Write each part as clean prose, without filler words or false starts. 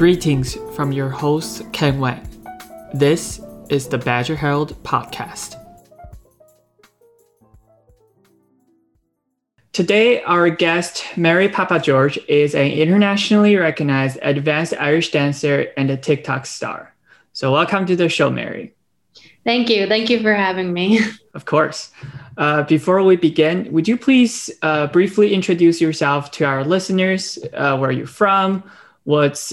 Greetings from your host, Ken Wang. This is the Badger Herald Podcast. Today, our guest, Mary Papageorge, is an internationally recognized advanced Irish dancer and a TikTok star. So welcome to the show, Mary. Thank you. Thank you for having me. Of course. Before we begin, would you please briefly introduce yourself to our listeners? Where are you from? What's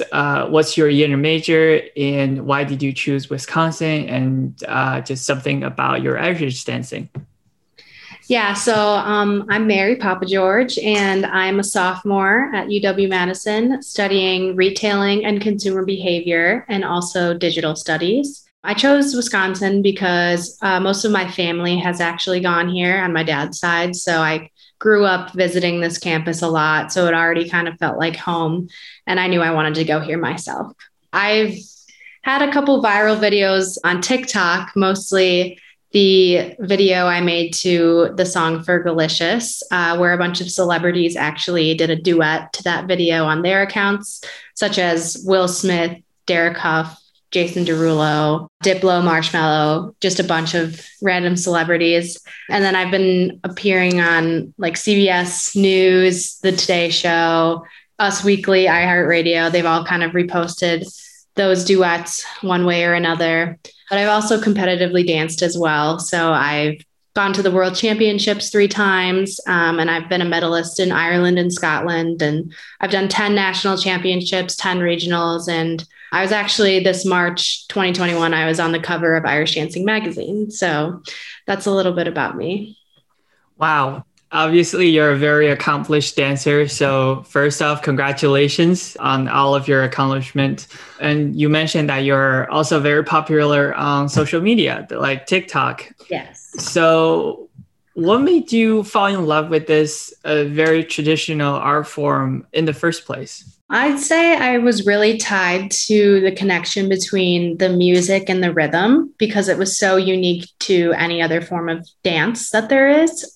your year major? And why did you choose Wisconsin? And just something about your Irish dancing. Yeah, so I'm Mary Papageorge, and I'm a sophomore at UW-Madison studying retailing and consumer behavior and also digital studies. I chose Wisconsin because most of my family has actually gone here on my dad's side. So I grew up visiting this campus a lot. So it already kind of felt like home, and I knew I wanted to go here myself. I've had a couple viral videos on TikTok, mostly the video I made to the song Fergalicious, where a bunch of celebrities actually did a duet to that video on their accounts, such as Will Smith, Derek Huff, Jason Derulo, Diplo, Marshmello, just a bunch of random celebrities. And then I've been appearing on like CBS News, The Today Show, Us Weekly, iHeartRadio. They've all kind of reposted those duets one way or another. But I've also competitively danced as well. So I've gone to the world championships 3 times, and I've been a medalist in Ireland and Scotland. And I've done 10 national championships, 10 regionals, and I was actually, this March 2021, I was on the cover of Irish Dancing Magazine. So that's a little bit about me. Wow. Obviously, you're a very accomplished dancer. So first off, congratulations on all of your accomplishments. And you mentioned that you're also very popular on social media, like TikTok. Yes. So what made you fall in love with this very traditional art form in the first place? I'd say I was really tied to the connection between the music and the rhythm, because it was so unique to any other form of dance that there is,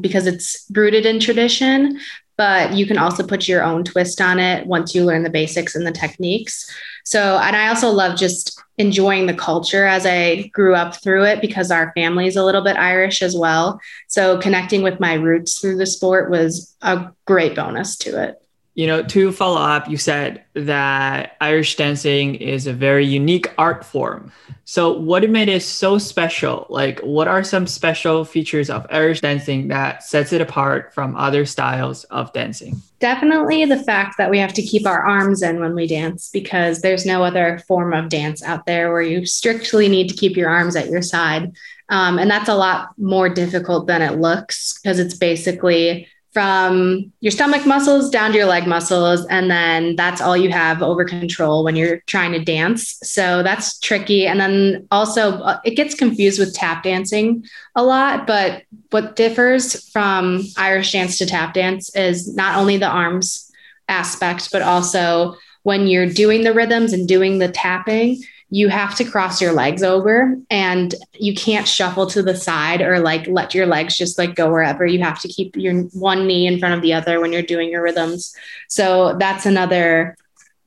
because it's rooted in tradition, but you can also put your own twist on it once you learn the basics and the techniques. So, and I also love just enjoying the culture as I grew up through it, because our family is a little bit Irish as well. So connecting with my roots through the sport was a great bonus to it. You know, to follow up, you said that Irish dancing is a very unique art form. So what made it so special? Like, what are some special features of Irish dancing that sets it apart from other styles of dancing? Definitely the fact that we have to keep our arms in when we dance, because there's no other form of dance out there where you strictly need to keep your arms at your side. And that's a lot more difficult than it looks, because it's basically from your stomach muscles down to your leg muscles. And then that's all you have over control when you're trying to dance. So that's tricky. And then also it gets confused with tap dancing a lot, but what differs from Irish dance to tap dance is not only the arms aspect, but also when you're doing the rhythms and doing the tapping, you have to cross your legs over, and you can't shuffle to the side or like let your legs just like go wherever. You have to keep your one knee in front of the other when you're doing your rhythms. So that's another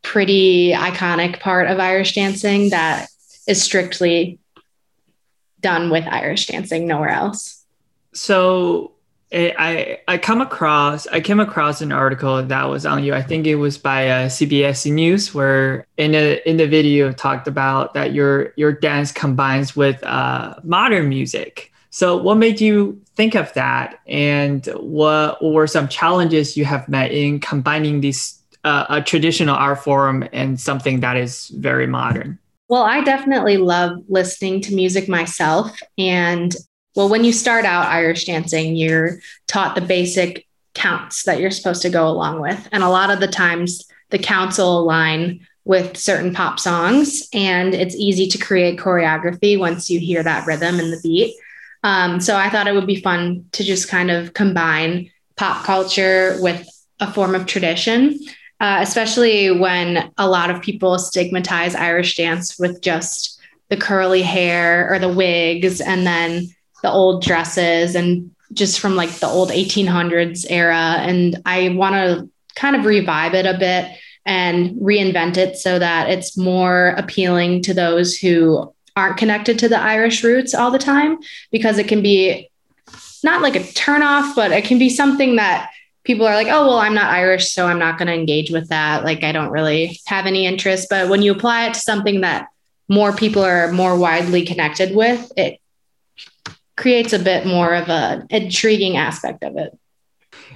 pretty iconic part of Irish dancing that is strictly done with Irish dancing, nowhere else. So I came across an article that was on you. I think it was by CBS News, where in the video talked about that your dance combines with modern music. So what made you think of that, and what were some challenges you have met in combining these a traditional art form and something that is very modern? Well, I definitely love listening to music myself, and well, when you start out Irish dancing, you're taught the basic counts that you're supposed to go along with. And a lot of the times the counts will align with certain pop songs, and it's easy to create choreography once you hear that rhythm and the beat. So I thought it would be fun to just kind of combine pop culture with a form of tradition, especially when a lot of people stigmatize Irish dance with just the curly hair or the wigs, and then the old dresses and just from like the old 1800s era. And I want to kind of revive it a bit and reinvent it so that it's more appealing to those who aren't connected to the Irish roots all the time, because it can be not like a turnoff, but it can be something that people are like, oh, well, I'm not Irish, so I'm not going to engage with that. Like, I don't really have any interest. But when you apply it to something that more people are more widely connected with, it creates a bit more of an intriguing aspect of it.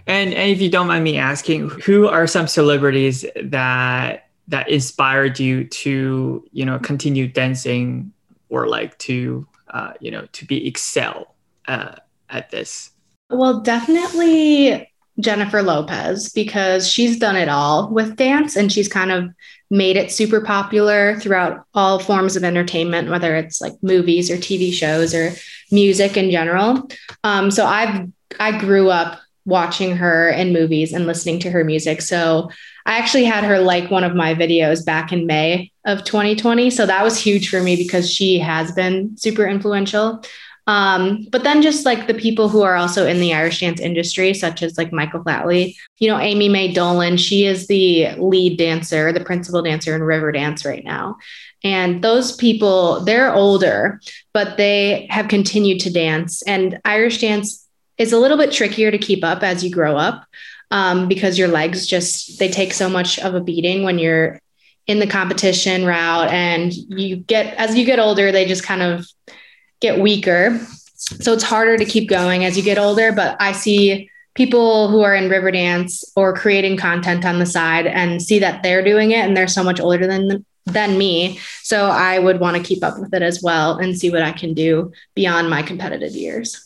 And if you don't mind me asking, who are some celebrities that inspired you to, continue dancing or like to, to be excel at this? Well, definitely Jennifer Lopez, because she's done it all with dance and she's kind of made it super popular throughout all forms of entertainment, whether it's like movies or TV shows or music in general. So I grew up watching her in movies and listening to her music. So I actually had her like one of my videos back in May of 2020. So that was huge for me because she has been super influential. But then just like the people who are also in the Irish dance industry, such as like Michael Flatley, Amy May Dolan, she is the lead dancer, the principal dancer in Riverdance right now. And those people, they're older, but they have continued to dance. And Irish dance is a little bit trickier to keep up as you grow up, because your legs they take so much of a beating when you're in the competition route, and as you get older, they just kind of get weaker. So it's harder to keep going as you get older. But I see people who are in Riverdance or creating content on the side and see that they're doing it and they're so much older than me. So I would want to keep up with it as well and see what I can do beyond my competitive years.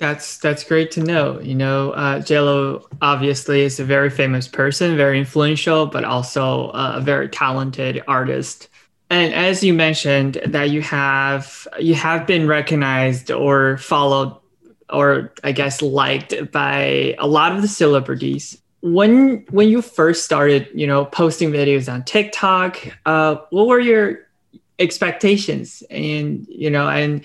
That's great to know. JLo obviously is a very famous person, very influential, but also a very talented artist. And as you mentioned that you have been recognized or followed or I guess liked by a lot of the celebrities. When you first started, posting videos on TikTok, what were your expectations? And and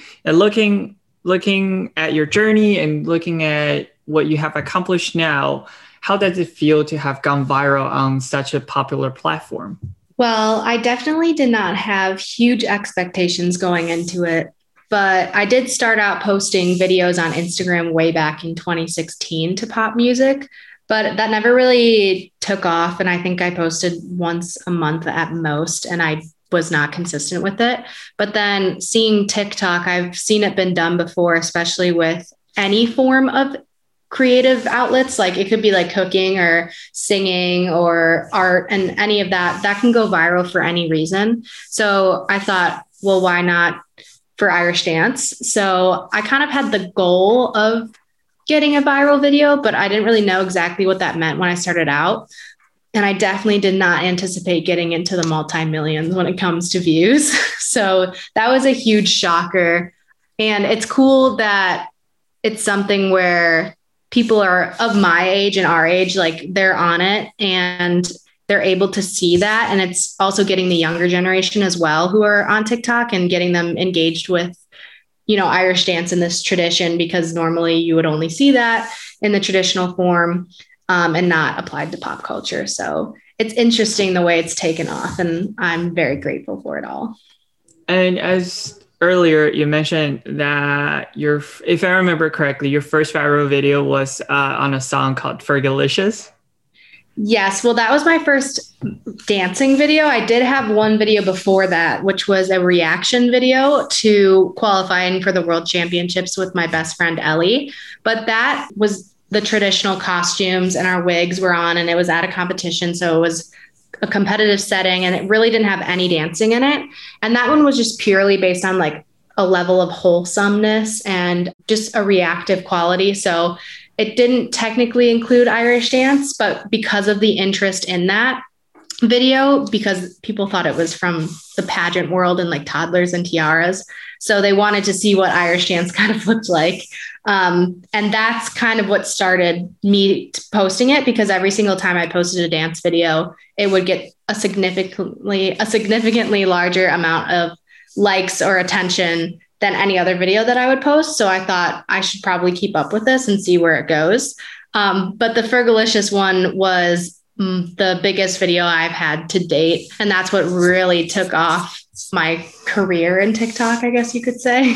looking at your journey and looking at what you have accomplished now, how does it feel to have gone viral on such a popular platform? Well, I definitely did not have huge expectations going into it, but I did start out posting videos on Instagram way back in 2016 to pop music, but that never really took off. And I think I posted once a month at most, and I was not consistent with it. But then seeing TikTok, I've seen it been done before, especially with any form of creative outlets. Like it could be like cooking or singing or art and any of that can go viral for any reason. So I thought, well, why not for Irish dance? So I kind of had the goal of getting a viral video, but I didn't really know exactly what that meant when I started out. And I definitely did not anticipate getting into the multi-millions when it comes to views. So that was a huge shocker. And it's cool that it's something where people are of my age and our age, like they're on it and they're able to see that. And it's also getting the younger generation as well who are on TikTok and getting them engaged with, Irish dance in this tradition, because normally you would only see that in the traditional form and not applied to pop culture. So it's interesting the way it's taken off, and I'm very grateful for it all. And as earlier, you mentioned that if I remember correctly, your first viral video was on a song called Fergalicious. Yes. Well, that was my first dancing video. I did have one video before that, which was a reaction video to qualifying for the World Championships with my best friend, Ellie. But that was the traditional costumes and our wigs were on, and it was at a competition. So it was a competitive setting, and it really didn't have any dancing in it. And that one was just purely based on like a level of wholesomeness and just a reactive quality. So it didn't technically include Irish dance, but because of the interest in that video, because people thought it was from the pageant world and like toddlers and tiaras. So they wanted to see what Irish dance kind of looked like. And that's kind of what started me posting it, because every single time I posted a dance video, it would get a significantly larger amount of likes or attention than any other video that I would post. So I thought I should probably keep up with this and see where it goes. But the Fergalicious one was the biggest video I've had to date. And that's what really took off my career in TikTok, I guess you could say.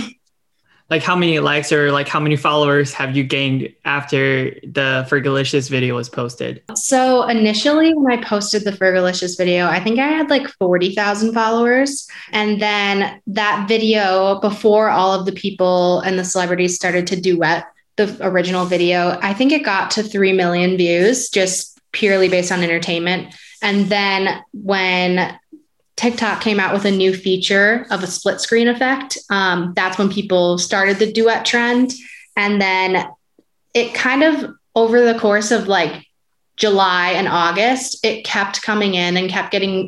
Like, how many likes or like how many followers have you gained after the Fergalicious video was posted? So initially when I posted the Fergalicious video, I think I had like 40,000 followers. And then that video, before all of the people and the celebrities started to duet the original video, I think it got to 3 million views just purely based on entertainment. And then when TikTok came out with a new feature of a split screen effect, that's when people started the duet trend. And then it kind of, over the course of like July and August, it kept coming in and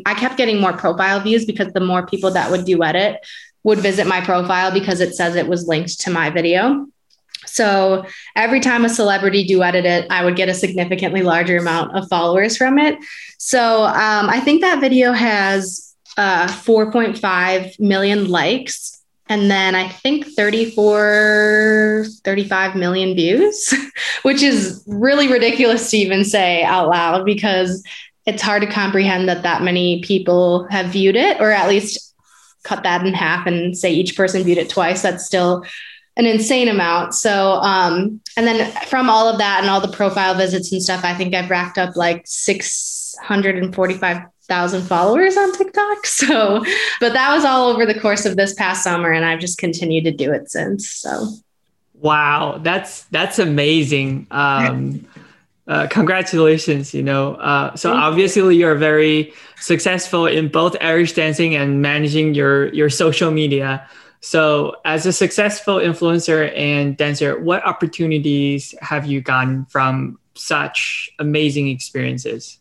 I kept getting more profile views because the more people that would duet it would visit my profile because it says it was linked to my video. So every time a celebrity duetted it, I would get a significantly larger amount of followers from it. So I think that video has 4.5 million likes, and then I think 35 million views, which is really ridiculous to even say out loud because it's hard to comprehend that many people have viewed it, or at least cut that in half and say each person viewed it twice. That's still an insane amount. So, and then from all of that and all the profile visits and stuff, I think I've racked up like 645,000 followers on TikTok. So, but that was all over the course of this past summer, and I've just continued to do it since. So, wow, that's amazing. Congratulations, you know. So obviously you're very successful in both Irish dancing and managing your social media. So as a successful influencer and dancer, what opportunities have you gotten from such amazing experiences?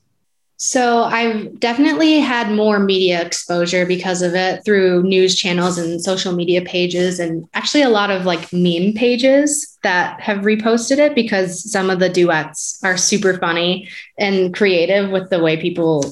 So I've definitely had more media exposure because of it through news channels and social media pages, and actually a lot of like meme pages that have reposted it because some of the duets are super funny and creative with the way people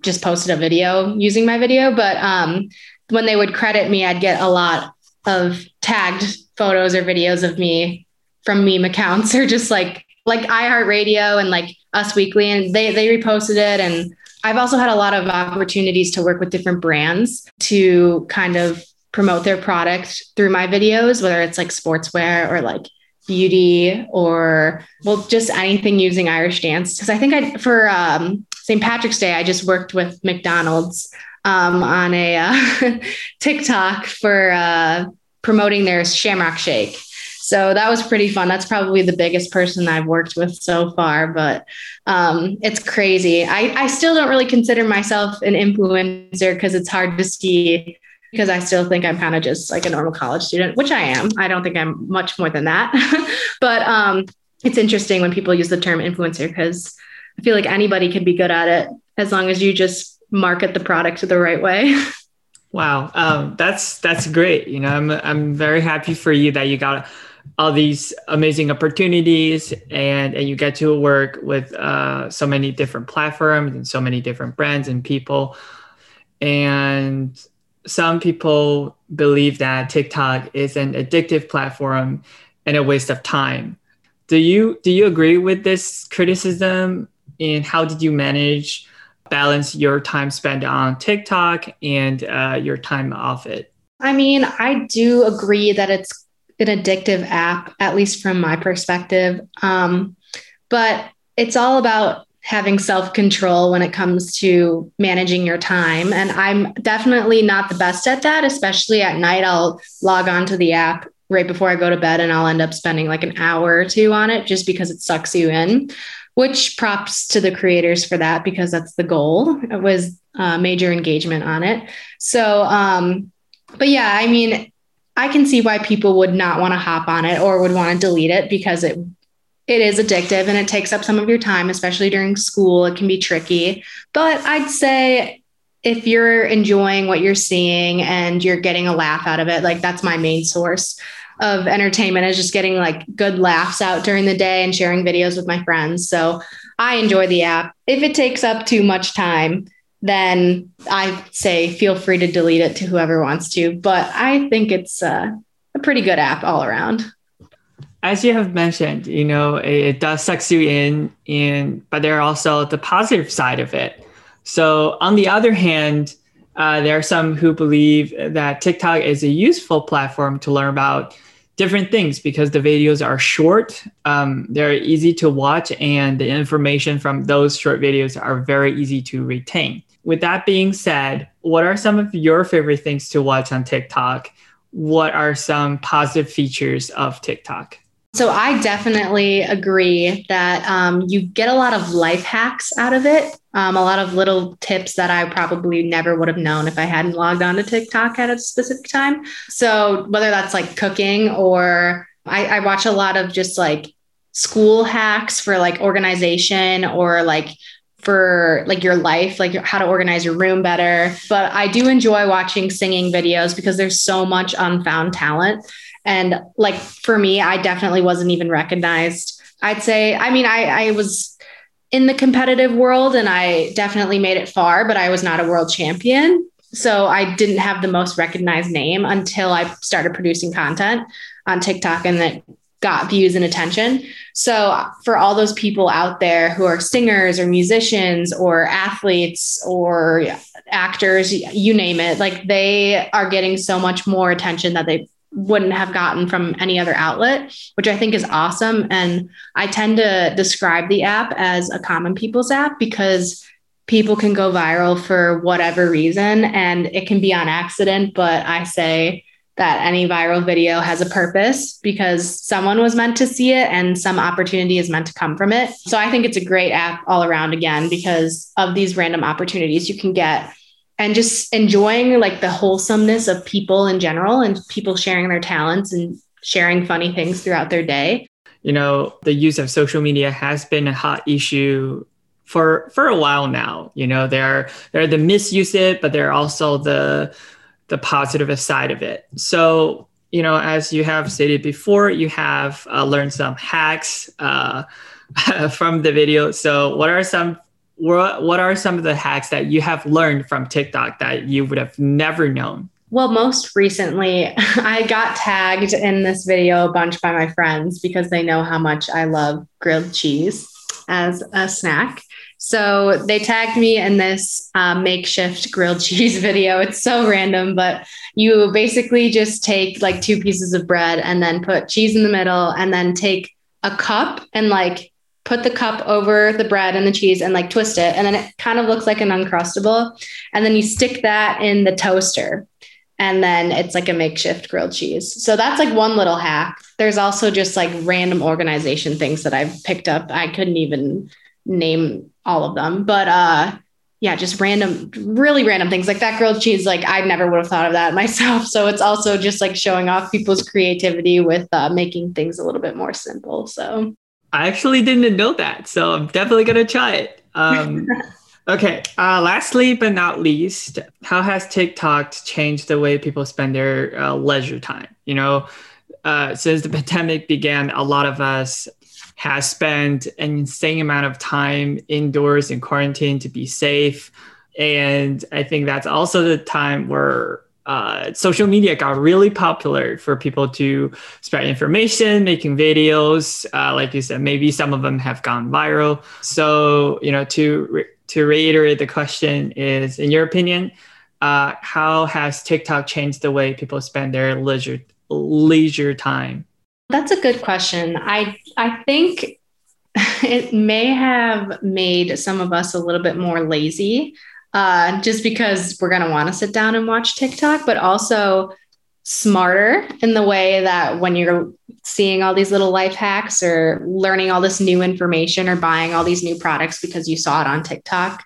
just posted a video using my video. But when they would credit me, I'd get a lot of tagged photos or videos of me from meme accounts or just like iHeartRadio and like Us Weekly, and they reposted it. And I've also had a lot of opportunities to work with different brands to kind of promote their product through my videos, whether it's like sportswear or like beauty or just anything using Irish dance. Because I think for St. Patrick's Day, I just worked with McDonald's on a TikTok for promoting their Shamrock Shake. So that was pretty fun. That's probably the biggest person I've worked with so far, but it's crazy. I still don't really consider myself an influencer because it's hard to see, because I still think I'm kind of just like a normal college student, which I am. I don't think I'm much more than that. But it's interesting when people use the term influencer, because I feel like anybody could be good at it as long as you just market the product the right way. Wow. That's great. You know, I'm very happy for you that you got all these amazing opportunities and you get to work with so many different platforms and so many different brands and people. And some people believe that TikTok is an addictive platform and a waste of time. Do you agree with this criticism, and how did you manage balance your time spent on TikTok and your time off it? I mean, I do agree that it's an addictive app, at least from my perspective. But it's all about having self-control when it comes to managing your time. And I'm definitely not the best at that, especially at night. I'll log onto the app right before I go to bed, and I'll end up spending like an hour or two on it just because it sucks you in, which props to the creators for that, because that's the goal. It was major engagement on it. So, but yeah, I mean, I can see why people would not want to hop on it or would want to delete it, because it is addictive and it takes up some of your time, especially during school. It can be tricky. But I'd say if you're enjoying what you're seeing and you're getting a laugh out of it, like that's my main source of entertainment, is just getting like good laughs out during the day and sharing videos with my friends. So I enjoy the app. If it takes up too much time, then I say feel free to delete it to whoever wants to. But I think it's a pretty good app all around. as you have mentioned, you know, it does suck you in, but there are also the positive side of it. So on the other hand, there are some who believe that TikTok is a useful platform to learn about different things because the videos are short, they're easy to watch, and the information from those short videos are very easy to retain. With that being said, what are some of your favorite things to watch on TikTok? What are some positive features of TikTok? So I definitely agree that you get a lot of life hacks out of it. A lot of little tips that I probably never would have known if I hadn't logged on to TikTok at a specific time. So whether that's like cooking, or I watch a lot of just like school hacks for like organization, or like for like your life, like how to organize your room better. But I do enjoy watching singing videos because there's so much unfound talent. And like, for me, I definitely wasn't even recognized. I'd say, I mean, I was in the competitive world and I definitely made it far, but I was not a world champion. So I didn't have the most recognized name until I started producing content on TikTok, and that got views and attention. So for all those people out there who are singers or musicians or athletes or actors, you name it, like they are getting so much more attention that they wouldn't have gotten from any other outlet, which I think is awesome. And I tend to describe the app as a common people's app because people can go viral for whatever reason, and it can be on accident. But I say that any viral video has a purpose because someone was meant to see it and some opportunity is meant to come from it. So I think it's a great app all around, again, because of these random opportunities you can get. And just enjoying like the wholesomeness of people in general and people sharing their talents and sharing funny things throughout their day. You know, the use of social media has been a hot issue for a while now. You know, there are the misuse it, but there are also the positive side of it. So, you know, as you have stated before, you have learned some hacks from the video. So what are some of the hacks that you have learned from TikTok that you would have never known? Well, most recently, I got tagged in this video a bunch by my friends because they know how much I love grilled cheese as a snack. So they tagged me in this makeshift grilled cheese video. It's so random, but you basically just take like two pieces of bread and then put cheese in the middle and then take a cup and like put the cup over the bread and the cheese and like twist it. And then it kind of looks like an Uncrustable. And then you stick that in the toaster and then it's like a makeshift grilled cheese. So that's like one little hack. There's also just like random organization things that I've picked up. I couldn't even name all of them, but yeah, just random, really random things like that grilled cheese. Like I never would have thought of that myself. So it's also just like showing off people's creativity with making things a little bit more simple. So I actually didn't know that, so I'm definitely going to try it. Okay. Lastly, but not least, how has TikTok changed the way people spend their leisure time? You know, since the pandemic began, a lot of us have spent an insane amount of time indoors in quarantine to be safe. And I think that's also the time where social media got really popular for people to spread information, making videos. Like you said, maybe some of them have gone viral. So, you know, to reiterate the question is, in your opinion, how has TikTok changed the way people spend their leisure time? That's a good question. I think it may have made some of us a little bit more lazy. Just because we're going to want to sit down and watch TikTok, but also smarter in the way that when you're seeing all these little life hacks or learning all this new information or buying all these new products because you saw it on TikTok,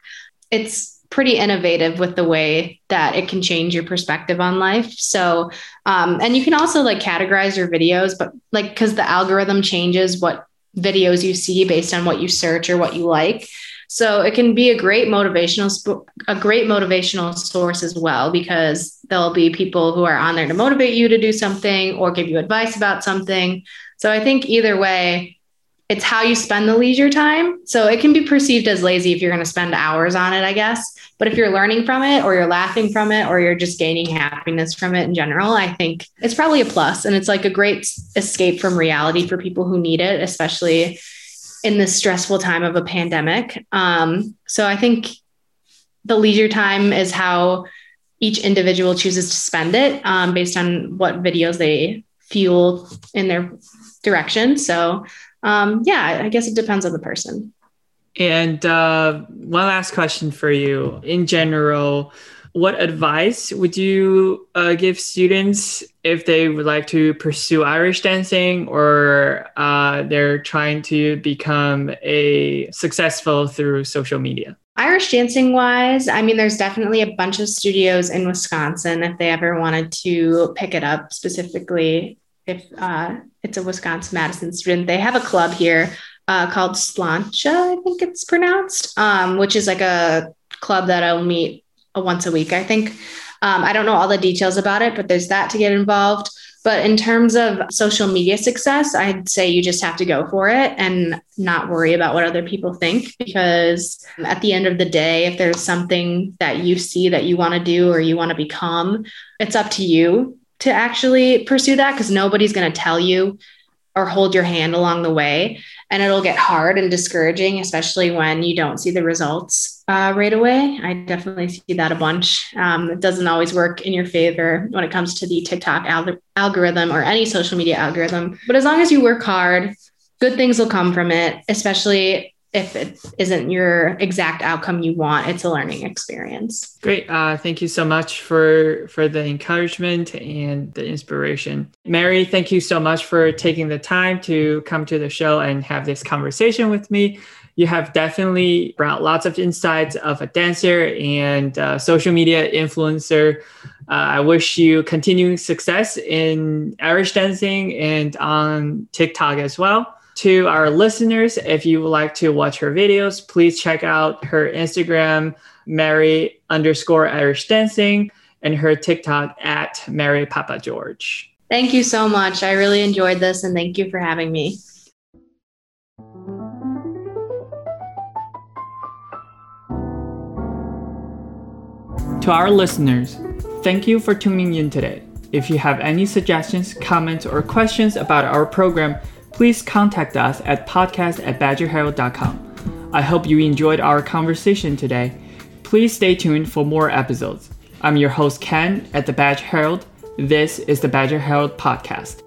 it's pretty innovative with the way that it can change your perspective on life. So, and you can also like categorize your videos, but like, because the algorithm changes what videos you see based on what you search or what you like. So it can be a great motivational source as well, because there'll be people who are on there to motivate you to do something or give you advice about something. So I think either way, It's how you spend the leisure time. So it can be perceived as lazy if you're going to spend hours on it, I guess. But if you're learning from it, or you're laughing from it, or you're just gaining happiness from it in general, I think it's probably a plus. And it's like a great escape from reality for people who need it, especially in this stressful time of a pandemic. So I think the leisure time is how each individual chooses to spend it, based on what videos they fuel in their direction. So yeah, I guess it depends on the person. And one last question for you. In general, what advice would you give students if they would like to pursue Irish dancing, or they're trying to become a successful through social media? Irish dancing wise, I mean, there's definitely a bunch of studios in Wisconsin if they ever wanted to pick it up, specifically if it's a Wisconsin-Madison student. They have a club here called Slancha, I think it's pronounced, which is like a club that I'll meet once a week, I think. I don't know all the details about it, but there's that to get involved. But in terms of social media success, I'd say you just have to go for it and not worry about what other people think, because at the end of the day, if there's something that you see that you want to do or you want to become, it's up to you to actually pursue that, because nobody's going to tell you or hold your hand along the way. And it'll get hard and discouraging, especially when you don't see the results right away. I definitely see that a bunch. It doesn't always work in your favor when it comes to the TikTok algorithm or any social media algorithm. But as long as you work hard, good things will come from it, especially if it isn't your exact outcome you want. It's a learning experience. Great. Thank you so much for the encouragement and the inspiration. Mary, thank you so much for taking the time to come to the show and have this conversation with me. You have definitely brought lots of insights of a dancer and social media influencer. I wish you continued success in Irish dancing and on TikTok as well. To our listeners, if you would like to watch her videos, please check out her Instagram, Mary_Irish Dancing, and her TikTok at Mary Papageorge. Thank you so much. I really enjoyed this, and thank you for having me. To our listeners, thank you for tuning in today. If you have any suggestions, comments, or questions about our program, please contact us at podcast@badgerherald.com. I hope you enjoyed our conversation today. Please stay tuned for more episodes. I'm your host, Ken, at the Badger Herald. This is the Badger Herald Podcast.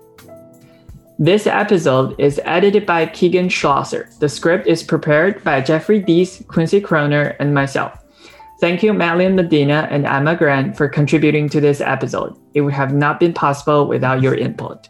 This episode is edited by Keegan Schlosser. The script is prepared by Jeffrey Deese, Quincy Croner, and myself. Thank you, Madeline Medina and Emma Grant, for contributing to this episode. It would have not been possible without your input.